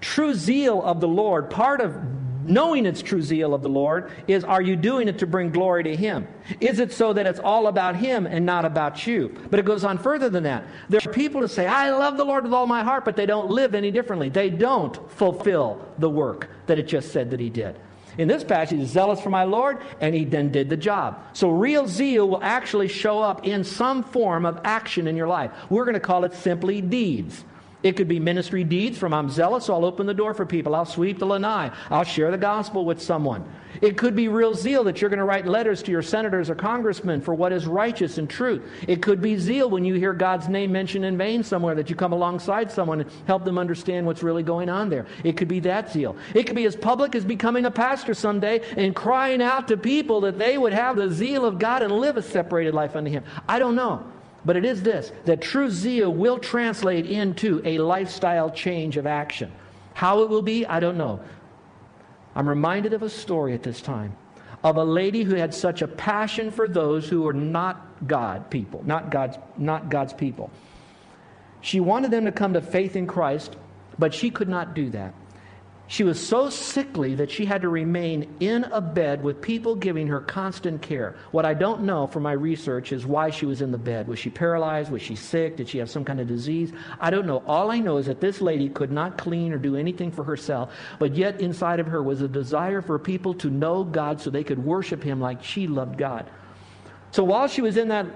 True zeal of the Lord, part of knowing it's true zeal of the Lord is, are you doing it to bring glory to Him? Is it so that it's all about Him and not about you? But it goes on further than that. There are people who say, I love the Lord with all my heart, but they don't live any differently. They don't fulfill the work that it just said that He did. In this passage, He's zealous for my Lord, and He then did the job. So real zeal will actually show up in some form of action in your life. We're going to call it simply deeds. It could be ministry deeds from I'm zealous, so I'll open the door for people. I'll sweep the lanai. I'll share the gospel with someone. It could be real zeal that you're going to write letters to your senators or congressmen for what is righteous and true. It could be zeal when you hear God's name mentioned in vain somewhere that you come alongside someone and help them understand what's really going on there. It could be that zeal. It could be as public as becoming a pastor someday and crying out to people that they would have the zeal of God and live a separated life unto Him. I don't know. But it is this, that true zeal will translate into a lifestyle change of action. How it will be, I don't know. I'm reminded of a story at this time of a lady who had such a passion for those who were not God people, not God's people. She wanted them to come to faith in Christ, but she could not do that. She was so sickly that she had to remain in a bed with people giving her constant care. What I don't know from my research is why she was in the bed. Was she paralyzed? Was she sick? Did she have some kind of disease? I don't know. All I know is that this lady could not clean or do anything for herself, but yet inside of her was a desire for people to know God so they could worship Him like she loved God. So while she was in that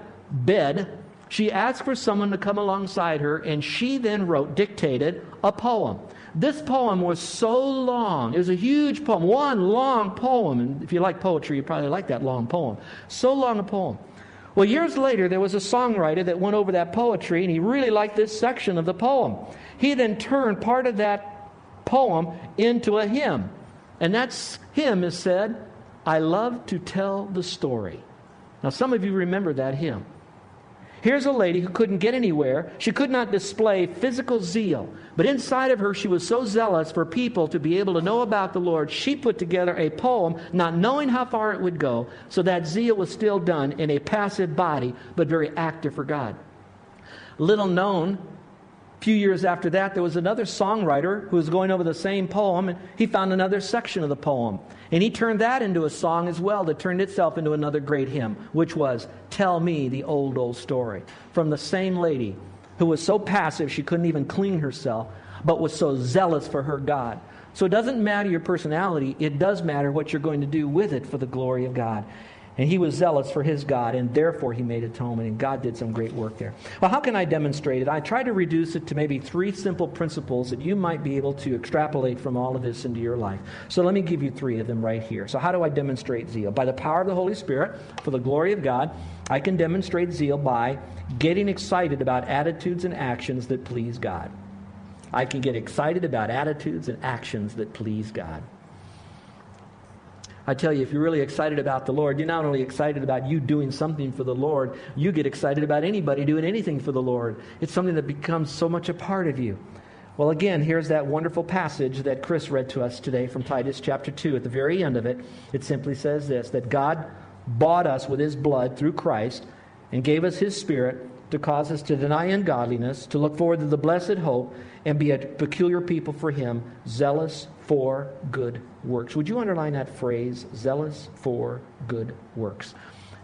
bed, she asked for someone to come alongside her, and she then dictated a poem. This poem was so long. It was a huge poem, one long poem. And if you like poetry, you probably like that long poem. So long a poem. Well, years later, there was a songwriter that went over that poetry, and he really liked this section of the poem. He then turned part of that poem into a hymn. And that hymn is said, I love to tell the story. Now, some of you remember that hymn. Here's a lady who couldn't get anywhere. She could not display physical zeal. But inside of her, she was so zealous for people to be able to know about the Lord, she put together a poem, not knowing how far it would go, so that zeal was still done in a passive body, but very active for God. Little known, a few years after that, there was another songwriter who was going over the same poem, and he found another section of the poem. And he turned that into a song as well that turned itself into another great hymn, which was Tell Me the Old, Old Story, from the same lady who was so passive she couldn't even clean herself, but was so zealous for her God. So it doesn't matter your personality, it does matter what you're going to do with it for the glory of God. And he was zealous for his God, and therefore he made atonement, and God did some great work there. Well, how can I demonstrate it? I try to reduce it to maybe three simple principles that you might be able to extrapolate from all of this into your life. So let me give you three of them right here. So how do I demonstrate zeal? By the power of the Holy Spirit, for the glory of God, I can demonstrate zeal by getting excited about attitudes and actions that please God. I can get excited about attitudes and actions that please God. I tell you, if you're really excited about the Lord, you're not only excited about you doing something for the Lord, you get excited about anybody doing anything for the Lord. It's something that becomes so much a part of you. Well, again, here's that wonderful passage that Chris read to us today from Titus chapter 2. At the very end of it, it simply says this, that God bought us with His blood through Christ and gave us His Spirit to cause us to deny ungodliness, to look forward to the blessed hope, and be a peculiar people for Him, zealous for good works. Would you underline that phrase, zealous for good works?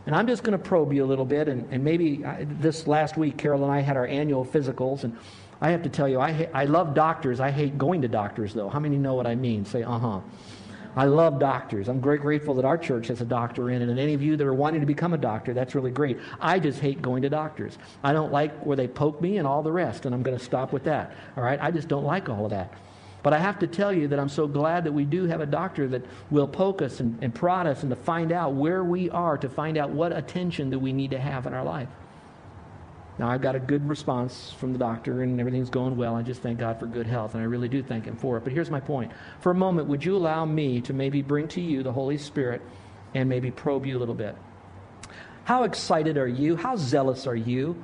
And I'm just going to probe you a little bit, and maybe this last week, Carol and I had our annual physicals, and I have to tell you, I love doctors. I hate going to doctors, though. How many know what I mean? Say, uh-huh. I love doctors. I'm grateful that our church has a doctor in it, and any of you that are wanting to become a doctor, that's really great. I just hate going to doctors. I don't like where they poke me and all the rest, and I'm going to stop with that. All right? I just don't like all of that. But I have to tell you that I'm so glad that we do have a doctor that will poke us and prod us and to find out where we are, to find out what attention that we need to have in our life. Now, I've got a good response from the doctor, and everything's going well. I just thank God for good health, and I really do thank Him for it. But here's my point. For a moment, would you allow me to maybe bring to you the Holy Spirit and maybe probe you a little bit? How excited are you? How zealous are you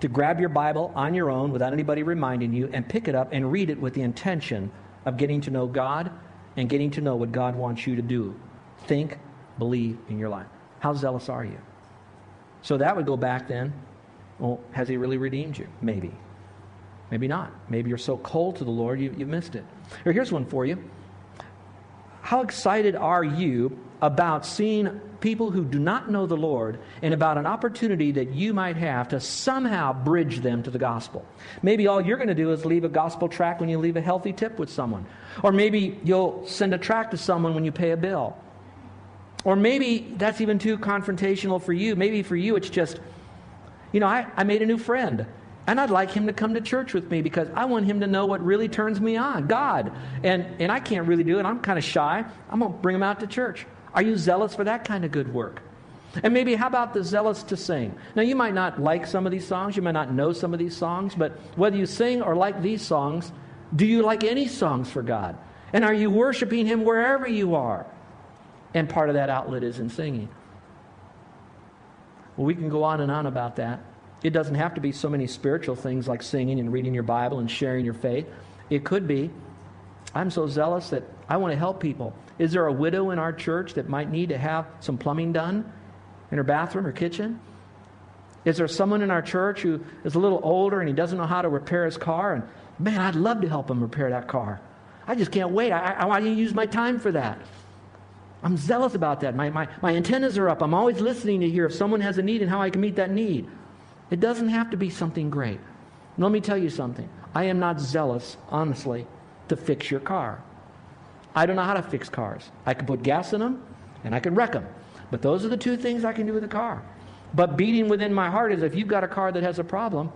to grab your Bible on your own without anybody reminding you and pick it up and read it with the intention of getting to know God and getting to know what God wants you to do? Think, believe in your life. How zealous are you? So that would go back then. Well, has He really redeemed you? Maybe. Maybe not. Maybe you're so cold to the Lord, you've missed it. Here, here's one for you. How excited are you about seeing people who do not know the Lord and about an opportunity that you might have to somehow bridge them to the gospel? Maybe all you're going to do is leave a gospel tract when you leave a healthy tip with someone. Or maybe you'll send a tract to someone when you pay a bill. Or maybe that's even too confrontational for you. Maybe for you it's just, you know, I made a new friend, and I'd like him to come to church with me because I want him to know what really turns me on, God. And I can't really do it. I'm kind of shy. I'm going to bring him out to church. Are you zealous for that kind of good work? And maybe how about the zealous to sing? Now, you might not like some of these songs. You might not know some of these songs. But whether you sing or like these songs, do you like any songs for God? And are you worshiping Him wherever you are? And part of that outlet is in singing. Well, we can go on and on about that. It doesn't have to be so many spiritual things like singing and reading your Bible and sharing your faith. It could be, I'm so zealous that I want to help people. Is there a widow in our church that might need to have some plumbing done in her bathroom or kitchen? Is there someone in our church who is a little older and he doesn't know how to repair his car? And man, I'd love to help him repair that car. I just can't wait. I want to use my time for that. I'm zealous about that. My antennas are up. I'm always listening to hear if someone has a need and how I can meet that need. It doesn't have to be something great. And let me tell you something. I am not zealous, honestly, to fix your car. I don't know how to fix cars. I can put gas in them and I can wreck them. But those are the two things I can do with a car. But beating within my heart is if you've got a car that has a problem,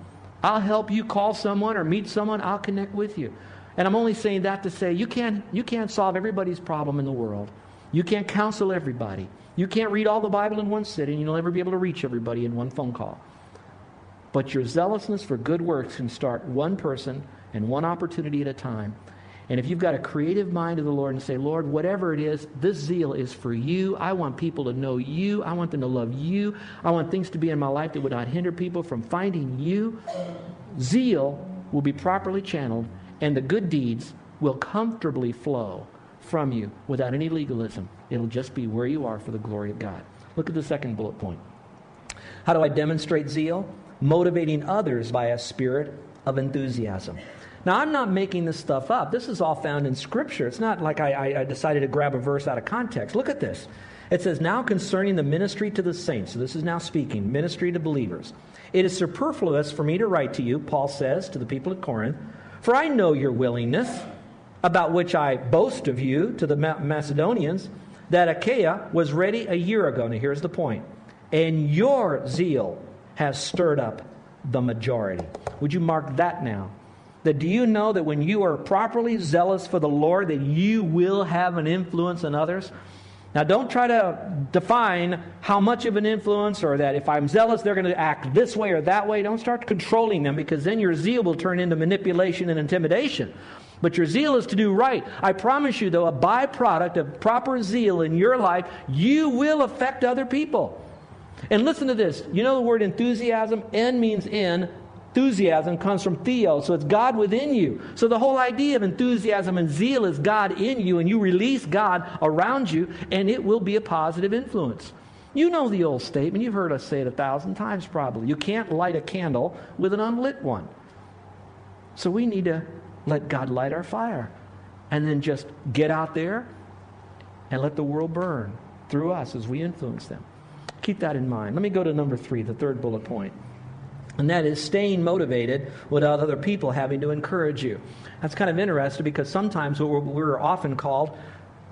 I'll help you call someone or meet someone. I'll connect with you. And I'm only saying that to say you can't solve everybody's problem in the world. You can't counsel everybody. You can't read all the Bible in one sitting. You'll never be able to reach everybody in one phone call. But your zealousness for good works can start one person and one opportunity at a time. And if you've got a creative mind of the Lord and say, Lord, whatever it is, this zeal is for You. I want people to know You. I want them to love You. I want things to be in my life that would not hinder people from finding You. Zeal will be properly channeled, and the good deeds will comfortably flow from you without any legalism. It'll just be where you are for the glory of God. Look at the second bullet point. How do I demonstrate zeal? Motivating others by a spirit of enthusiasm. Now, I'm not making this stuff up. This is all found in Scripture. It's not like I decided to grab a verse out of context. Look at this. It says, now concerning the ministry to the saints. So this is now speaking, ministry to believers. It is superfluous for me to write to you, Paul says to the people at Corinth, for I know your willingness, about which I boast of you to the Macedonians, that Achaia was ready a year ago. Now here's the point. And your zeal has stirred up the majority. Would you mark that now? That do you know that when you are properly zealous for the Lord, that you will have an influence on others? Now don't try to define how much of an influence or that if I'm zealous, they're going to act this way or that way. Don't start controlling them because then your zeal will turn into manipulation and intimidation. But your zeal is to do right. I promise you, though, a byproduct of proper zeal in your life, you will affect other people. And listen to this. You know the word enthusiasm? En means in. Enthusiasm comes from theo, so it's God within you. So the whole idea of enthusiasm and zeal is God in you, and you release God around you, and it will be a positive influence. You know the old statement. You've heard us say it 1,000 times probably. You can't light a candle with an unlit one. So we need to let God light our fire. And then just get out there and let the world burn through us as we influence them. Keep that in mind. Let me go to number 3, the third bullet point. And that is staying motivated without other people having to encourage you. That's kind of interesting because sometimes we're often called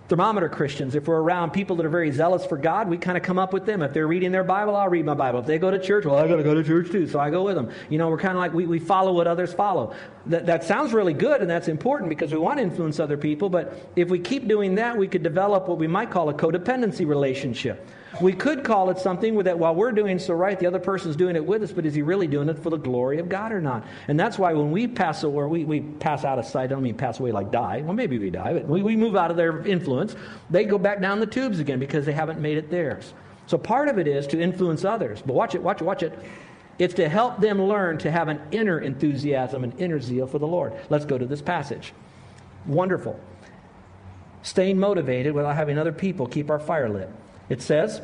thermometer Christians. If we're around people that are very zealous for God, we kind of come up with them. If they're reading their Bible, I'll read my Bible. If they go to church, well, I got to go to church too, so I go with them. You know, we're kind of like we follow what others follow. That sounds really good, and that's important because we want to influence other people, but if we keep doing that, we could develop what we might call a codependency relationship. We could call it something that while we're doing so right, the other person's doing it with us, but is he really doing it for the glory of God or not? And that's why when we pass away, we pass out of sight. I don't mean pass away like die. Well, maybe we die, but we move out of their influence. They go back down the tubes again because they haven't made it theirs. So part of it is to influence others. But watch it. It's to help them learn to have an inner enthusiasm, an inner zeal for the Lord. Let's go to this passage. Wonderful. Staying motivated without having other people keep our fire lit. It says,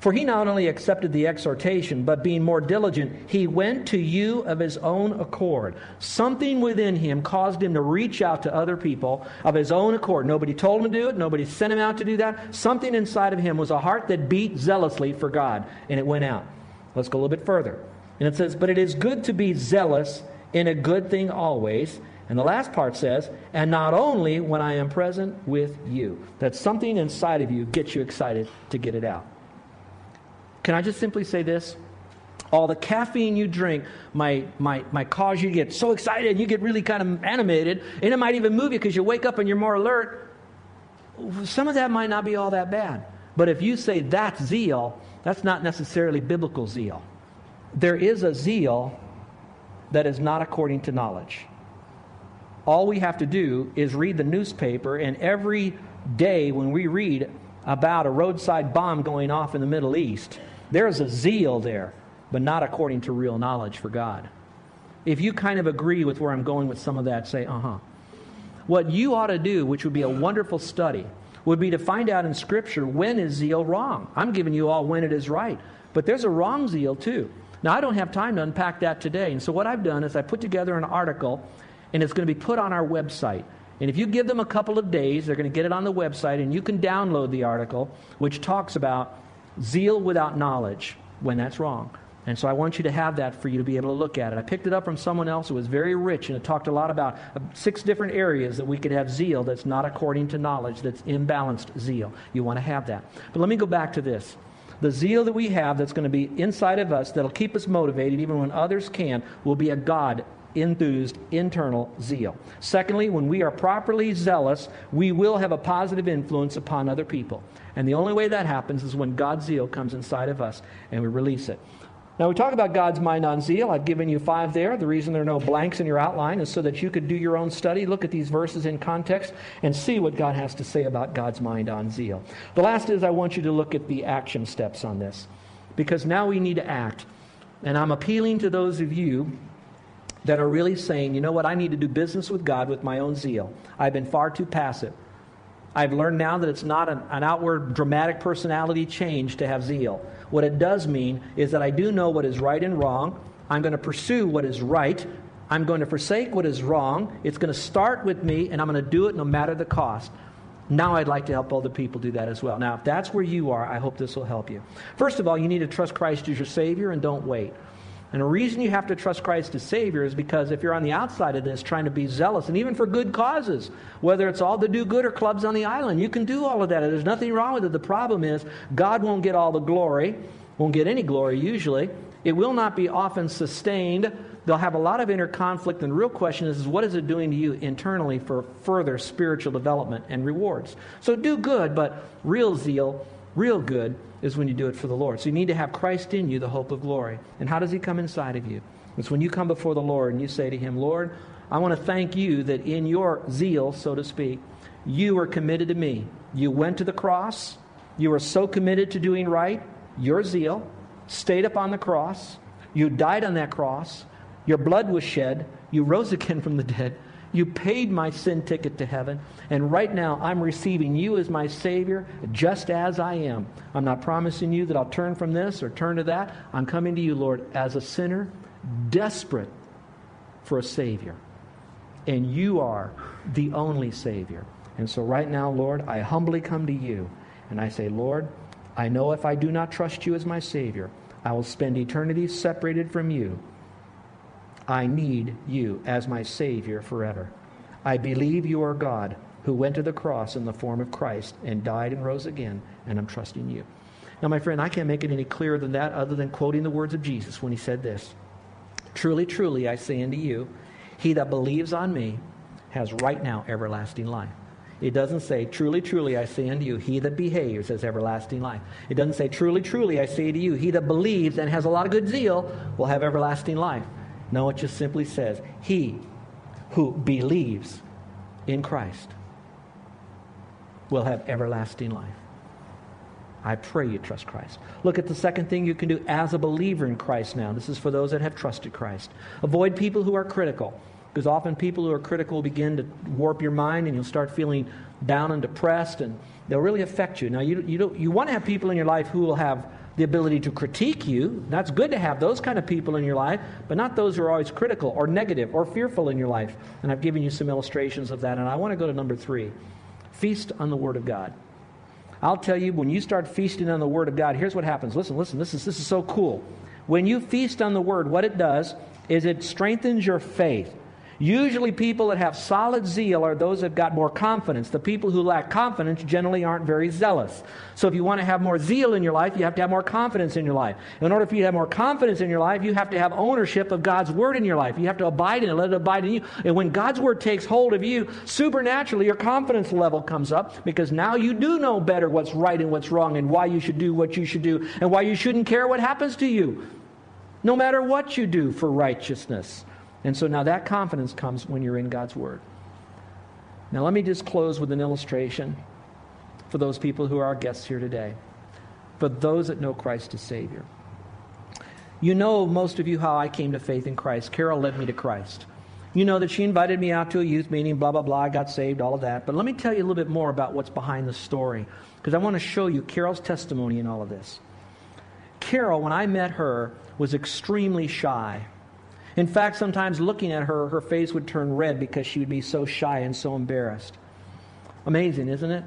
"For he not only accepted the exhortation, but being more diligent, he went to you of his own accord." Something within him caused him to reach out to other people of his own accord. Nobody told him to do it. Nobody sent him out to do that. Something inside of him was a heart that beat zealously for God, and it went out. Let's go a little bit further. And it says, "But it is good to be zealous in a good thing always." And the last part says, "and not only when I am present with you." That something inside of you gets you excited to get it out. Can I just simply say this? All the caffeine you drink might cause you to get so excited and you get really kind of animated, and it might even move you because you wake up and you're more alert. Some of that might not be all that bad. But if you say that's zeal, that's not necessarily biblical zeal. There is a zeal that is not according to knowledge. All we have to do is read the newspaper, and every day when we read about a roadside bomb going off in the Middle East, there's a zeal there, but not according to real knowledge for God. If you kind of agree with where I'm going with some of that, say, uh-huh. What you ought to do, which would be a wonderful study, would be to find out in Scripture when is zeal wrong. I'm giving you all when it is right, but there's a wrong zeal too. Now, I don't have time to unpack that today, and so what I've done is I put together an article, and it's going to be put on our website. And if you give them a couple of days, they're going to get it on the website, and you can download the article, which talks about zeal without knowledge, when that's wrong. And so I want you to have that for you to be able to look at it. I picked it up from someone else who was very rich, and it talked a lot about 6 different areas that we could have zeal that's not according to knowledge, that's imbalanced zeal. You want to have that. But let me go back to this. The zeal that we have that's going to be inside of us that'll keep us motivated even when others can will be a God enthused internal zeal. Secondly, when we are properly zealous, we will have a positive influence upon other people. And the only way that happens is when God's zeal comes inside of us and we release it. Now, we talk about God's mind on zeal. I've given you 5 there. The reason there are no blanks in your outline is so that you could do your own study, look at these verses in context, and see what God has to say about God's mind on zeal. The last is I want you to look at the action steps on this, because now we need to act. And I'm appealing to those of you that are really saying, you know what, I need to do business with God with my own zeal. I've been far too passive. I've learned now that it's not an outward dramatic personality change to have zeal. What it does mean is that I do know what is right and wrong. I'm going to pursue what is right. I'm going to forsake what is wrong. It's going to start with me, and I'm going to do it no matter the cost. Now I'd like to help other people do that as well. Now, if that's where you are, I hope this will help you. First of all, you need to trust Christ as your Savior and don't wait. And the reason you have to trust Christ as Savior is because if you're on the outside of this trying to be zealous, and even for good causes, whether it's all the do-gooder clubs on the island, you can do all of that. There's nothing wrong with it. The problem is God won't get all the glory, won't get any glory usually. It will not be often sustained. They'll have a lot of inner conflict, and the real question is what is it doing to you internally for further spiritual development and rewards? So do good, but real zeal, real good is when you do it for the Lord. So you need to have Christ in you, the hope of glory. And how does he come inside of you? It's when you come before the Lord and you say to him, Lord, I want to thank you that in your zeal, so to speak, you were committed to me. You went to the cross. You were so committed to doing right. Your zeal stayed upon the cross. You died on that cross. Your blood was shed. You rose again from the dead. You paid my sin ticket to heaven, and right now I'm receiving you as my Savior just as I am. I'm not promising you that I'll turn from this or turn to that. I'm coming to you, Lord, as a sinner, desperate for a Savior. And you are the only Savior. And so right now, Lord, I humbly come to you, and I say, Lord, I know if I do not trust you as my Savior, I will spend eternity separated from you. I need you as my Savior forever. I believe you are God who went to the cross in the form of Christ and died and rose again, and I'm trusting you. Now, my friend, I can't make it any clearer than that other than quoting the words of Jesus when he said this, "Truly, truly, I say unto you, he that believes on me has right now everlasting life." It doesn't say, "Truly, truly, I say unto you, he that behaves has everlasting life." It doesn't say, "Truly, truly, I say to you, he that believes and has a lot of good zeal will have everlasting life." No, it just simply says, "He who believes in Christ will have everlasting life." I pray you trust Christ. Look at the second thing you can do as a believer in Christ now. This is for those that have trusted Christ. Avoid people who are critical, because often people who are critical begin to warp your mind and you'll start feeling down and depressed, and they'll really affect you. Now, you want to have people in your life who will have the ability to critique you. That's good to have those kind of people in your life, but not those who are always critical or negative or fearful in your life. And I've given you some illustrations of that. And I want to go to number 3, feast on the Word of God. I'll tell you, when you start feasting on the Word of God, here's what happens. Listen, this is so cool. When you feast on the Word, what it does is it strengthens your faith. Usually people that have solid zeal are those that have got more confidence. The people who lack confidence generally aren't very zealous. So if you want to have more zeal in your life, you have to have more confidence in your life. In order for you to have more confidence in your life, you have to have ownership of God's Word in your life. You have to abide in it, let it abide in you. And when God's Word takes hold of you, supernaturally your confidence level comes up, because now you do know better what's right and what's wrong and why you should do what you should do and why you shouldn't care what happens to you, no matter what you do for righteousness. And so now that confidence comes when you're in God's Word. Now let me just close with an illustration for those people who are our guests here today, for those that know Christ as Savior. You know, most of you, how I came to faith in Christ. Carol led me to Christ. You know that she invited me out to a youth meeting, blah, blah, blah, I got saved, all of that. But let me tell you a little bit more about what's behind the story, because I want to show you Carol's testimony in all of this. Carol, when I met her, was extremely shy. In fact, sometimes looking at her, her face would turn red because she would be so shy and so embarrassed. Amazing, isn't it?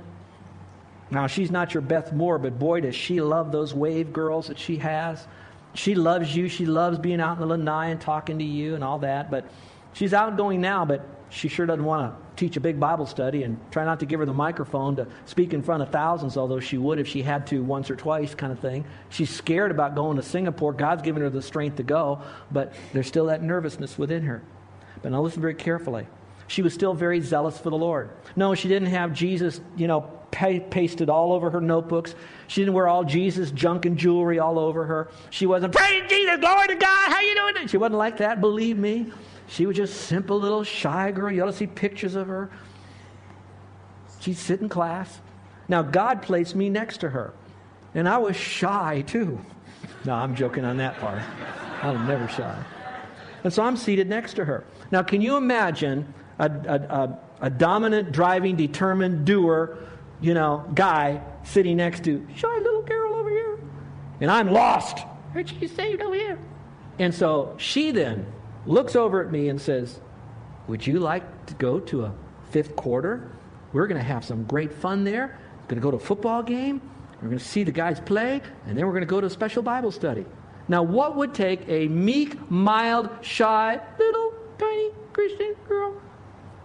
Now, she's not your Beth Moore, but boy, does she love those wave girls that she has. She loves you. She loves being out in the lanai and talking to you and all that. But she's outgoing now, but she sure doesn't want to teach a big Bible study, and try not to give her the microphone to speak in front of thousands, although she would if she had to once or twice kind of thing. She's scared about going to Singapore. God's given her the strength to go, but there's still that nervousness within her. But now listen very carefully. She was still very zealous for the Lord. No, she didn't have Jesus, pasted all over her notebooks. She didn't wear all Jesus junk and jewelry all over her. She wasn't, "Praise Jesus, glory to God, how you doing?" She wasn't like that, believe me. She was just a simple little shy girl. You ought to see pictures of her. She'd sit in class. Now, God placed me next to her, and I was shy too. No, I'm joking on that part. I'm never shy. And so I'm seated next to her. Now, can you imagine a dominant, driving, determined doer, guy sitting next to shy little girl over here? And I'm lost. Heard she saved over here. And so she then looks over at me and says, "Would you like to go to a fifth quarter? We're going to have some great fun there. We're going to go to a football game. We're going to see the guys play. And then we're going to go to a special Bible study." Now, what would take a meek, mild, shy, little, tiny Christian girl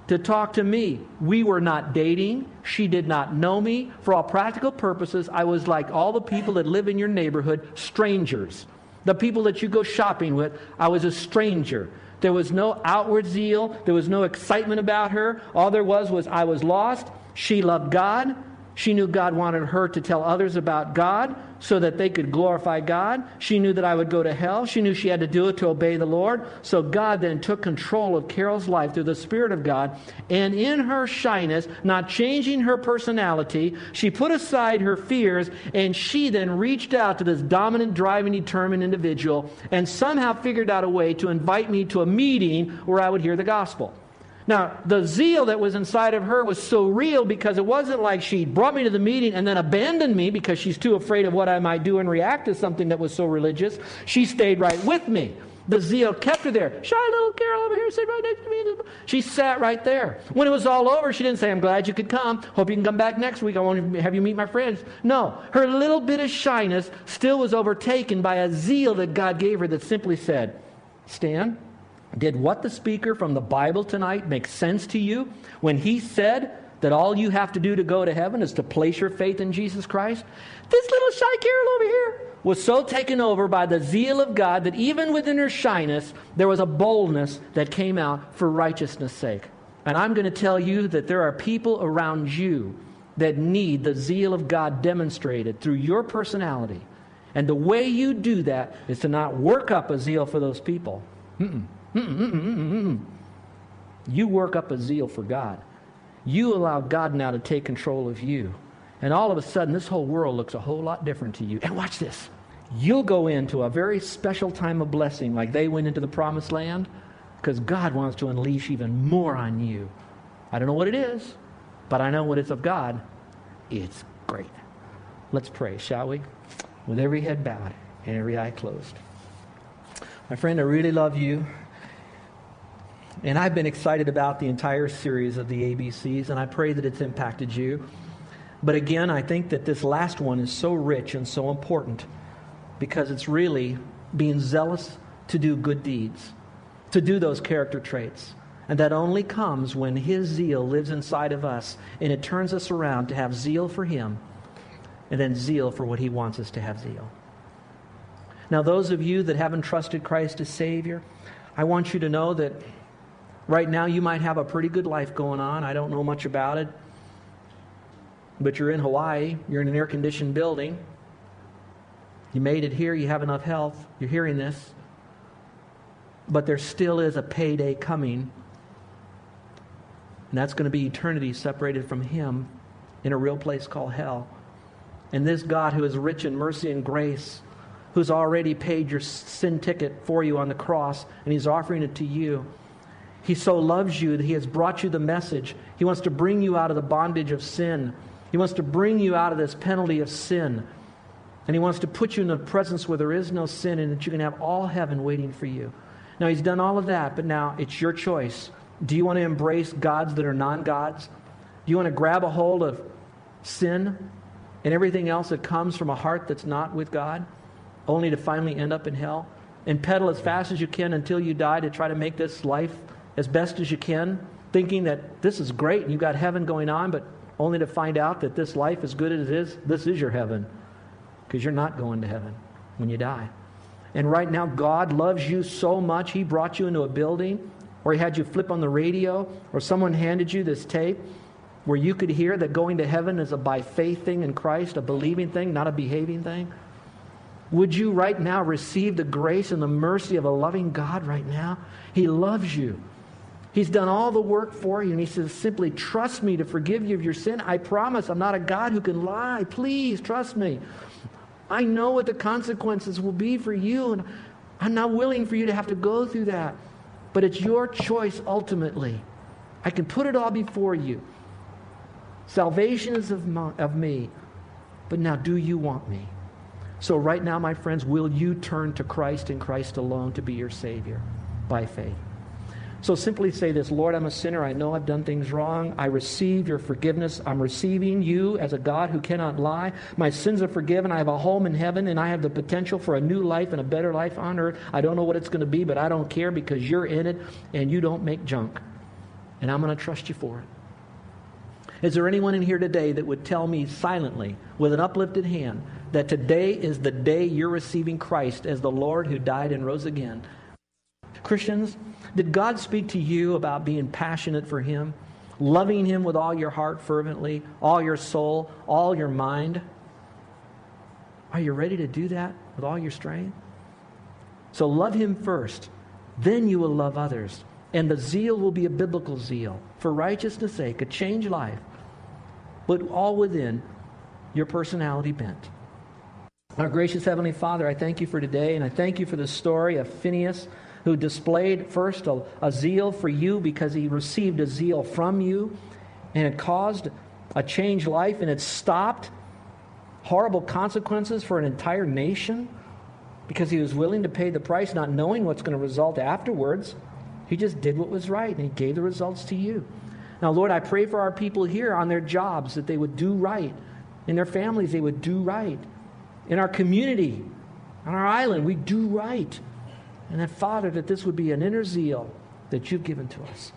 to talk to me? We were not dating. She did not know me. For all practical purposes, I was like all the people that live in your neighborhood, strangers. The people that you go shopping with, I was a stranger. There was no outward zeal. There was no excitement about her. All there was I was lost. She loved God. She knew God wanted her to tell others about God so that they could glorify God. She knew that I would go to hell. She knew she had to do it to obey the Lord. So God then took control of Carol's life through the Spirit of God. And in her shyness, not changing her personality, she put aside her fears, and she then reached out to this dominant, driving, determined individual and somehow figured out a way to invite me to a meeting where I would hear the gospel. Now, the zeal that was inside of her was so real, because it wasn't like she brought me to the meeting and then abandoned me because she's too afraid of what I might do and react to something that was so religious. She stayed right with me. The zeal kept her there. Shy little Carol over here, sit right next to me. She sat right there. When it was all over, she didn't say, "I'm glad you could come. Hope you can come back next week. I want to have you meet my friends." No, her little bit of shyness still was overtaken by a zeal that God gave her that simply said, "Stan, Did what the speaker from the Bible tonight make sense to you when he said that all you have to do to go to heaven is to place your faith in Jesus Christ? This little shy Carol over here was so taken over by the zeal of God that even within her shyness, there was a boldness that came out for righteousness' sake. And I'm going to tell you that there are people around you that need the zeal of God demonstrated through your personality. And the way you do that is to not work up a zeal for those people. You work up a zeal for God. You allow God now to take control of you. And all of a sudden, this whole world looks a whole lot different to you. And watch this. You'll go into a very special time of blessing like they went into the promised land because God wants to unleash even more on you. I don't know what it is, but I know what it's of God. It's great. Let's pray, shall we? With every head bowed and every eye closed. My friend, I really love you. And I've been excited about the entire series of the ABCs, and I pray that it's impacted you. But again, I think that this last one is so rich and so important because it's really being zealous to do good deeds, to do those character traits. And that only comes when His zeal lives inside of us and it turns us around to have zeal for Him and then zeal for what He wants us to have zeal. Now, those of you that haven't trusted Christ as Savior, I want you to know that right now you might have a pretty good life going on. I don't know much about it. But you're in Hawaii, you're in an air-conditioned building, you made it here, you have enough health, you're hearing this, but there still is a payday coming, and that's going to be eternity separated from Him in a real place called hell. And this God who is rich in mercy and grace, who's already paid your sin ticket for you on the cross, and He's offering it to you. He so loves you that He has brought you the message. He wants to bring you out of the bondage of sin. He wants to bring you out of this penalty of sin. And He wants to put you in a presence where there is no sin and that you can have all heaven waiting for you. Now, He's done all of that, but now it's your choice. Do you want to embrace gods that are non-gods? Do you want to grab a hold of sin and everything else that comes from a heart that's not with God, only to finally end up in hell? And pedal as fast as you can until you die to try to make this life as best as you can, thinking that this is great and you've got heaven going on, but only to find out that this life, as good as it is, this is your heaven. Because you're not going to heaven when you die. And right now, God loves you so much, He brought you into a building, or He had you flip on the radio, or someone handed you this tape where you could hear that going to heaven is a by faith thing in Christ, a believing thing, not a behaving thing. Would you right now receive the grace and the mercy of a loving God right now? He loves you. He's done all the work for you, and He says, simply trust Me to forgive you of your sin. I promise I'm not a God who can lie. Please trust Me. I know what the consequences will be for you, and I'm not willing for you to have to go through that. But it's your choice ultimately. I can put it all before you. Salvation is of Me, but now do you want Me? So right now, my friends, will you turn to Christ and Christ alone to be your Savior by faith? So simply say this, Lord, I'm a sinner. I know I've done things wrong. I receive Your forgiveness. I'm receiving You as a God who cannot lie. My sins are forgiven. I have a home in heaven, and I have the potential for a new life and a better life on earth. I don't know what it's going to be, but I don't care because You're in it, and You don't make junk. And I'm going to trust You for it. Is there anyone in here today that would tell me silently, with an uplifted hand, that today is the day you're receiving Christ as the Lord who died and rose again? Christians, did God speak to you about being passionate for Him, loving Him with all your heart fervently, all your soul, all your mind? Are you ready to do that with all your strength? So love Him first, then you will love others. And the zeal will be a biblical zeal for righteousness' sake, a changed life, but all within your personality bent. Our gracious Heavenly Father, I thank You for today, and I thank You for the story of Phineas, who displayed first a zeal for You because he received a zeal from You, and it caused a changed life, and it stopped horrible consequences for an entire nation because he was willing to pay the price, not knowing what's going to result afterwards. He just did what was right, and He gave the results to You. Now, Lord, I pray for our people here on their jobs that they would do right. In their families, they would do right. In our community, on our island, we do right. And then, Father, that this would be an inner zeal that you've given to us.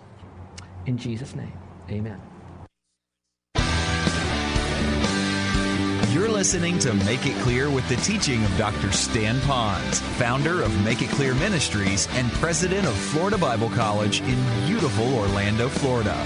In Jesus' name, amen. You're listening to Make It Clear with the teaching of Dr. Stan Pond, founder of Make It Clear Ministries and president of Florida Bible College in beautiful Orlando, Florida.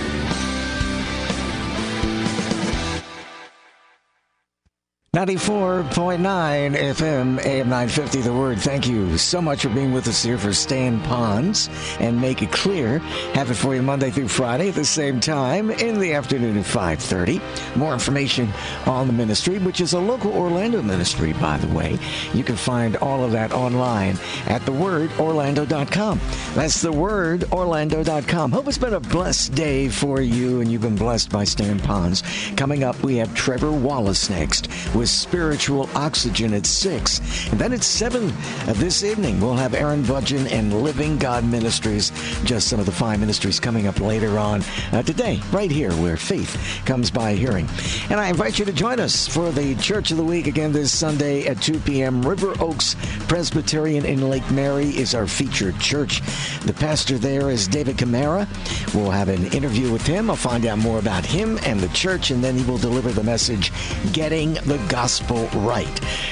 FM 950 The Word. Thank you so much for being with us here for Stan Pond's and Make It Clear. Have it for you Monday through Friday at the same time in the afternoon at 5:30. More information on the ministry, which is a local Orlando ministry, by the way. You can find all of that online at thewordorlando.com. That's thewordorlando.com. Hope it's been a blessed day for you and you've been blessed by Stan Pond's. Coming up, we have Trevor Wallace next with Spiritual Oxygen at 6. And then at 7 this evening, we'll have Aaron Budgen and Living God Ministries. Just some of the fine ministries coming up later on today, right here, where faith comes by hearing. And I invite you to join us for the Church of the Week again this Sunday at 2 p.m. River Oaks Presbyterian in Lake Mary is our featured church. The pastor there is David Kamara. We'll have an interview with him. I'll find out more about him and the church, and then he will deliver the message, Getting the Gospel Right.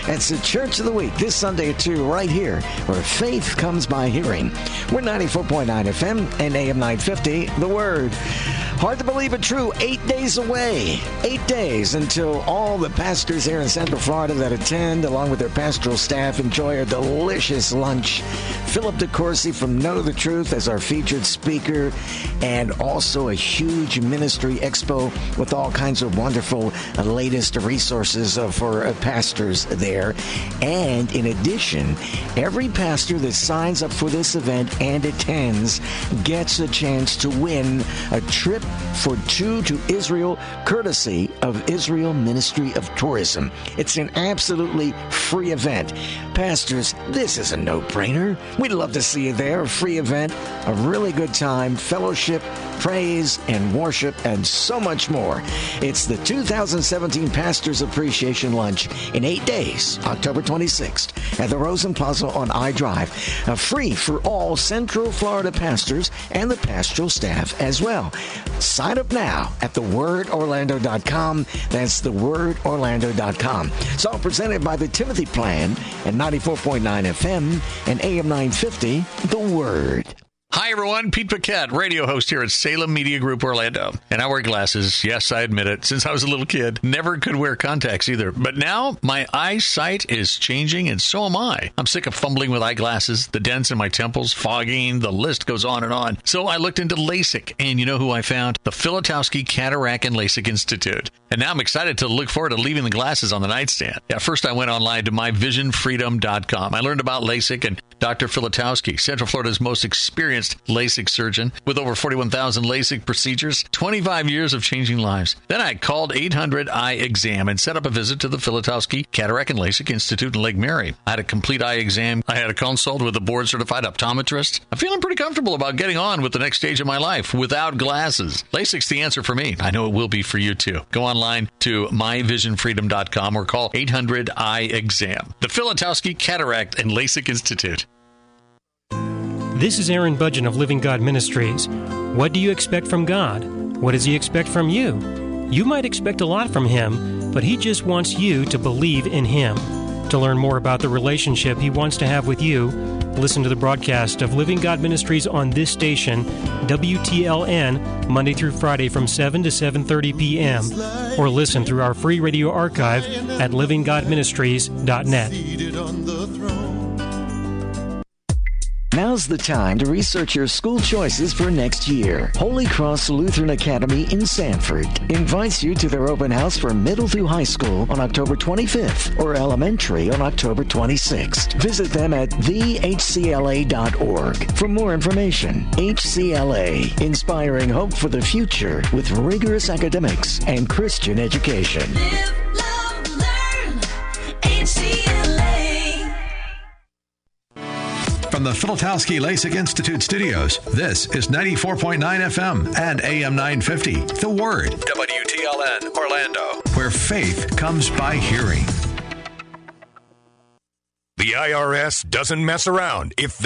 That's the Church of the Week this Sunday at 2 right here, where faith comes by hearing. We're 94.9 FM and AM 950, The Word. Hard to believe but true, 8 days away. 8 days until all the pastors here in Central Florida that attend, along with their pastoral staff, enjoy a delicious lunch. Philip DeCourcy from Know the Truth as our featured speaker, and also a huge ministry expo with all kinds of wonderful latest resources for pastors there. And in addition, every pastor that signs up for this event and attends gets a chance to win a trip for two to Israel, courtesy of Israel Ministry of Tourism. It's an absolutely free event. Pastors, this is a no-brainer. We'd love to see you there. A free event, a really good time, fellowship, praise and worship, and so much more. It's the 2017 Pastors Appreciation Lunch in 8 days, October 26th, at the Rosen Plaza on I Drive. Free for all Central Florida pastors and the pastoral staff as well. Sign up now at thewordorlando.com. That's thewordorlando.com. It's all presented by the Timothy Plan at 94.9 FM and AM 950, The Word. Hi, everyone. Pete Paquette, radio host here at Salem Media Group, Orlando. And I wear glasses. Yes, I admit it. Since I was a little kid, never could wear contacts either. But now my eyesight is changing, and so am I. I'm sick of fumbling with eyeglasses, the dents in my temples, fogging, the list goes on and on. So I looked into LASIK, and you know who I found? The Filutowski Cataract and LASIK Institute. And now I'm excited to look forward to leaving the glasses on the nightstand. At first, I went online to myvisionfreedom.com. I learned about LASIK and Dr. Filutowski, Central Florida's most experienced LASIK surgeon, with over 41,000 LASIK procedures, 25 years of changing lives. Then I called 800-EYE-EXAM and set up a visit to the Filutowski Cataract and LASIK Institute in Lake Mary. I had a complete eye exam. I had a consult with a board-certified optometrist. I'm feeling pretty comfortable about getting on with the next stage of my life without glasses. LASIK's the answer for me. I know it will be for you, too. Go online to myvisionfreedom.com or call 800-EYE-EXAM. The Filutowski Cataract and LASIK Institute. This is Aaron Budgen of Living God Ministries. What do you expect from God? What does He expect from you? You might expect a lot from Him, but He just wants you to believe in Him. To learn more about the relationship He wants to have with you, listen to the broadcast of Living God Ministries on this station, WTLN, Monday through Friday from 7 to 7:30 p.m., or listen through our free radio archive at livinggodministries.net. Now's the time to research your school choices for next year. Holy Cross Lutheran Academy in Sanford invites you to their open house for middle through high school on October 25th or elementary on October 26th. Visit them at thehcla.org for more information. HCLA, inspiring hope for the future with rigorous academics and Christian education. Live, love, learn. HCLA. From the Filutowski LASIK Institute studios, this is 94.9 FM and AM 950. The Word, WTLN, Orlando, where faith comes by hearing. The IRS doesn't mess around. If they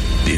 The